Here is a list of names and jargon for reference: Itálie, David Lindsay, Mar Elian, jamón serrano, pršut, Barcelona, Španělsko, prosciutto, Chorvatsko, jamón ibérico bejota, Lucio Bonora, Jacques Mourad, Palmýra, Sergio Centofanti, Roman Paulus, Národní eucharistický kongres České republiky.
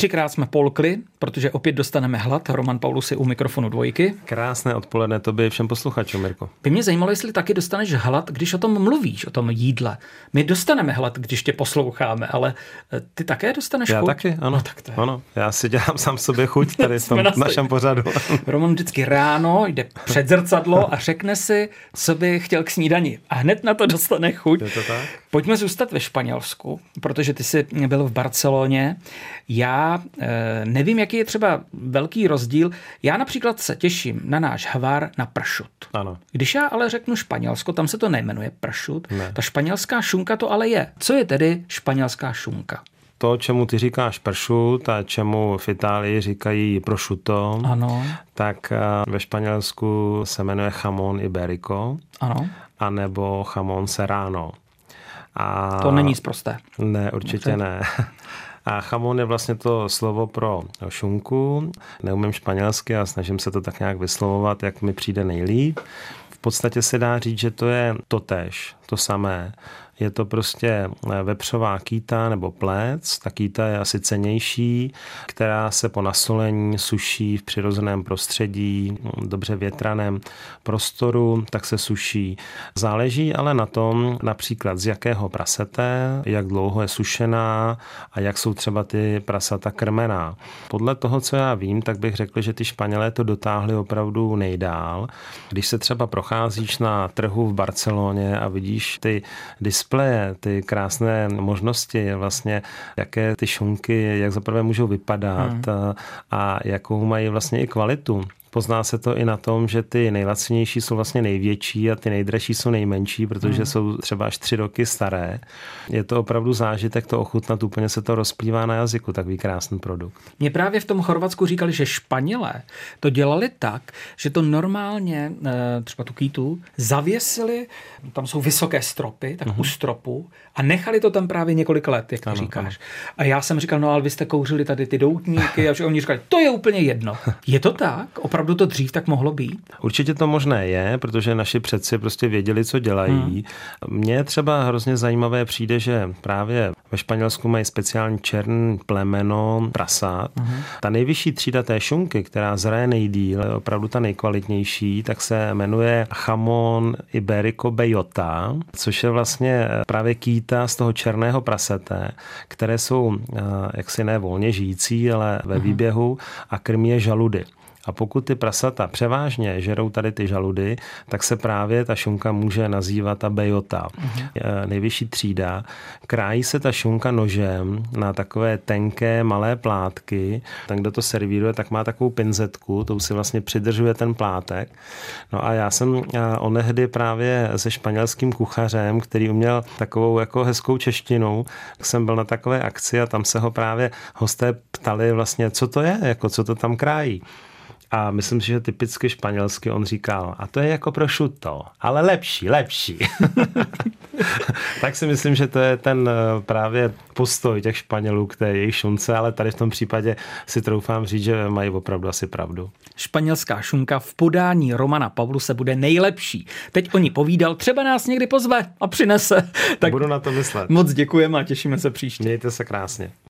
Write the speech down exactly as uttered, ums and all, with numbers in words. Třikrát jsme polkli, protože opět dostaneme hlad. Roman Paulus je u mikrofonu dvojky. Krásné odpoledne, to by všem posluchačům, Mirko. By mě zajímalo, jestli taky dostaneš hlad, když o tom mluvíš, o tom jídle. My dostaneme hlad, když tě posloucháme, ale ty také dostaneš Já chuť? Já taky, ano. No, tak to je. Ano. Já si dělám sám sobě chuť tady v tom našem pořadu. Roman vždycky ráno jde před zrcadlo a řekne si, co by chtěl k snídani. A hned na to dostane chuť. Je to tak? Pojďme zůstat ve Španělsku, protože ty jsi byl v Barceloně. Já e, nevím, jaký je třeba velký rozdíl. Já například se těším na náš havar na pršut. Ano. Když já ale řeknu Španělsko, tam se to nejmenuje pršut. Ne. Ta španělská šunka to ale je. Co je tedy španělská šunka? To, čemu ty říkáš pršut a čemu v Itálii říkají prosciutto, ano, tak ve Španělsku se jmenuje jamón ibérico, ano, anebo jamón serrano. A to není sprosté. Ne, určitě Dobře. ne. A jamón je vlastně to slovo pro šunku. Neumím španělsky a snažím se to tak nějak vyslovovat, jak mi přijde nejlíp. V podstatě se dá říct, že to je totéž, to samé. Je to prostě vepřová kýta nebo plec. Ta kýta je asi cennější, která se po nasolení suší v přirozeném prostředí, dobře větraném prostoru, tak se suší. Záleží ale na tom, například z jakého prasete, jak dlouho je sušená a jak jsou třeba ty prasata krmená. Podle toho, co já vím, tak bych řekl, že ty Španělé to dotáhli opravdu nejdál. Když se třeba procházíš na trhu v Barceloně a vidíš ty display, ty krásné možnosti, vlastně, jaké ty šunky, jak zaprvé můžou vypadat hmm. a jakou mají vlastně i kvalitu. Pozná se to i na tom, že ty nejlacinější jsou vlastně největší a ty nejdražší jsou nejmenší, protože hmm. jsou třeba až tři roky staré. Je to opravdu zážitek to ochutnat, úplně se to rozplývá na jazyku, takový krásný produkt. Mě právě v tom Chorvatsku říkali, že Španělé to dělali tak, že to normálně, třeba tu kýtu, zavěsili, tam jsou vysoké stropy, tak hmm. u stropu, a nechali to tam právě několik let, jak ano, říkáš. Ano. A já jsem říkal, no ale vy jste kouřili tady ty doutníky a oni říkali, to je úplně jedno. Je to tak? Opravdu to dřív tak mohlo být? Určitě to možné je, protože naši předci prostě věděli, co dělají. Hmm. Mně třeba hrozně zajímavé přijde, že právě ve Španělsku mají speciální černý plemeno prasat. Hmm. Ta nejvyšší třída té šunky, která zraje nejdýl, je opravdu ta nejkvalitnější, tak se jmenuje jamón ibérico bejota, což je vlastně právě kýta z toho černého prasete, které jsou jaksi ne volně žijící, ale ve hmm. výběhu a krmí je žaludy. A pokud ty prasata převážně žerou tady ty žaludy, tak se právě ta šunka může nazývat ta bejota. Uh-huh. Nejvyšší třída. Krájí se ta šunka nožem na takové tenké malé plátky. Ten, kdo to servíruje, tak má takovou pinzetku, tou si vlastně přidržuje ten plátek. No a já jsem onehdy právě se španělským kuchařem, který uměl takovou jako hezkou češtinu, tak jsem byl na takové akci a tam se ho právě hosté ptali vlastně, co to je, jako co to tam krájí. A myslím si, že typicky španělsky on říkal, a to je jako prosciutto, ale lepší, lepší. Tak si myslím, že to je ten právě postoj těch Španělů k té jejich šunce, ale tady v tom případě si troufám říct, že mají opravdu asi pravdu. Španělská šunka v podání Romana Pauluse bude nejlepší. Teď o ní povídal, třeba nás někdy pozve a přinese. Tak budu na to myslet. Moc děkujeme a těšíme se příště. Mějte se krásně.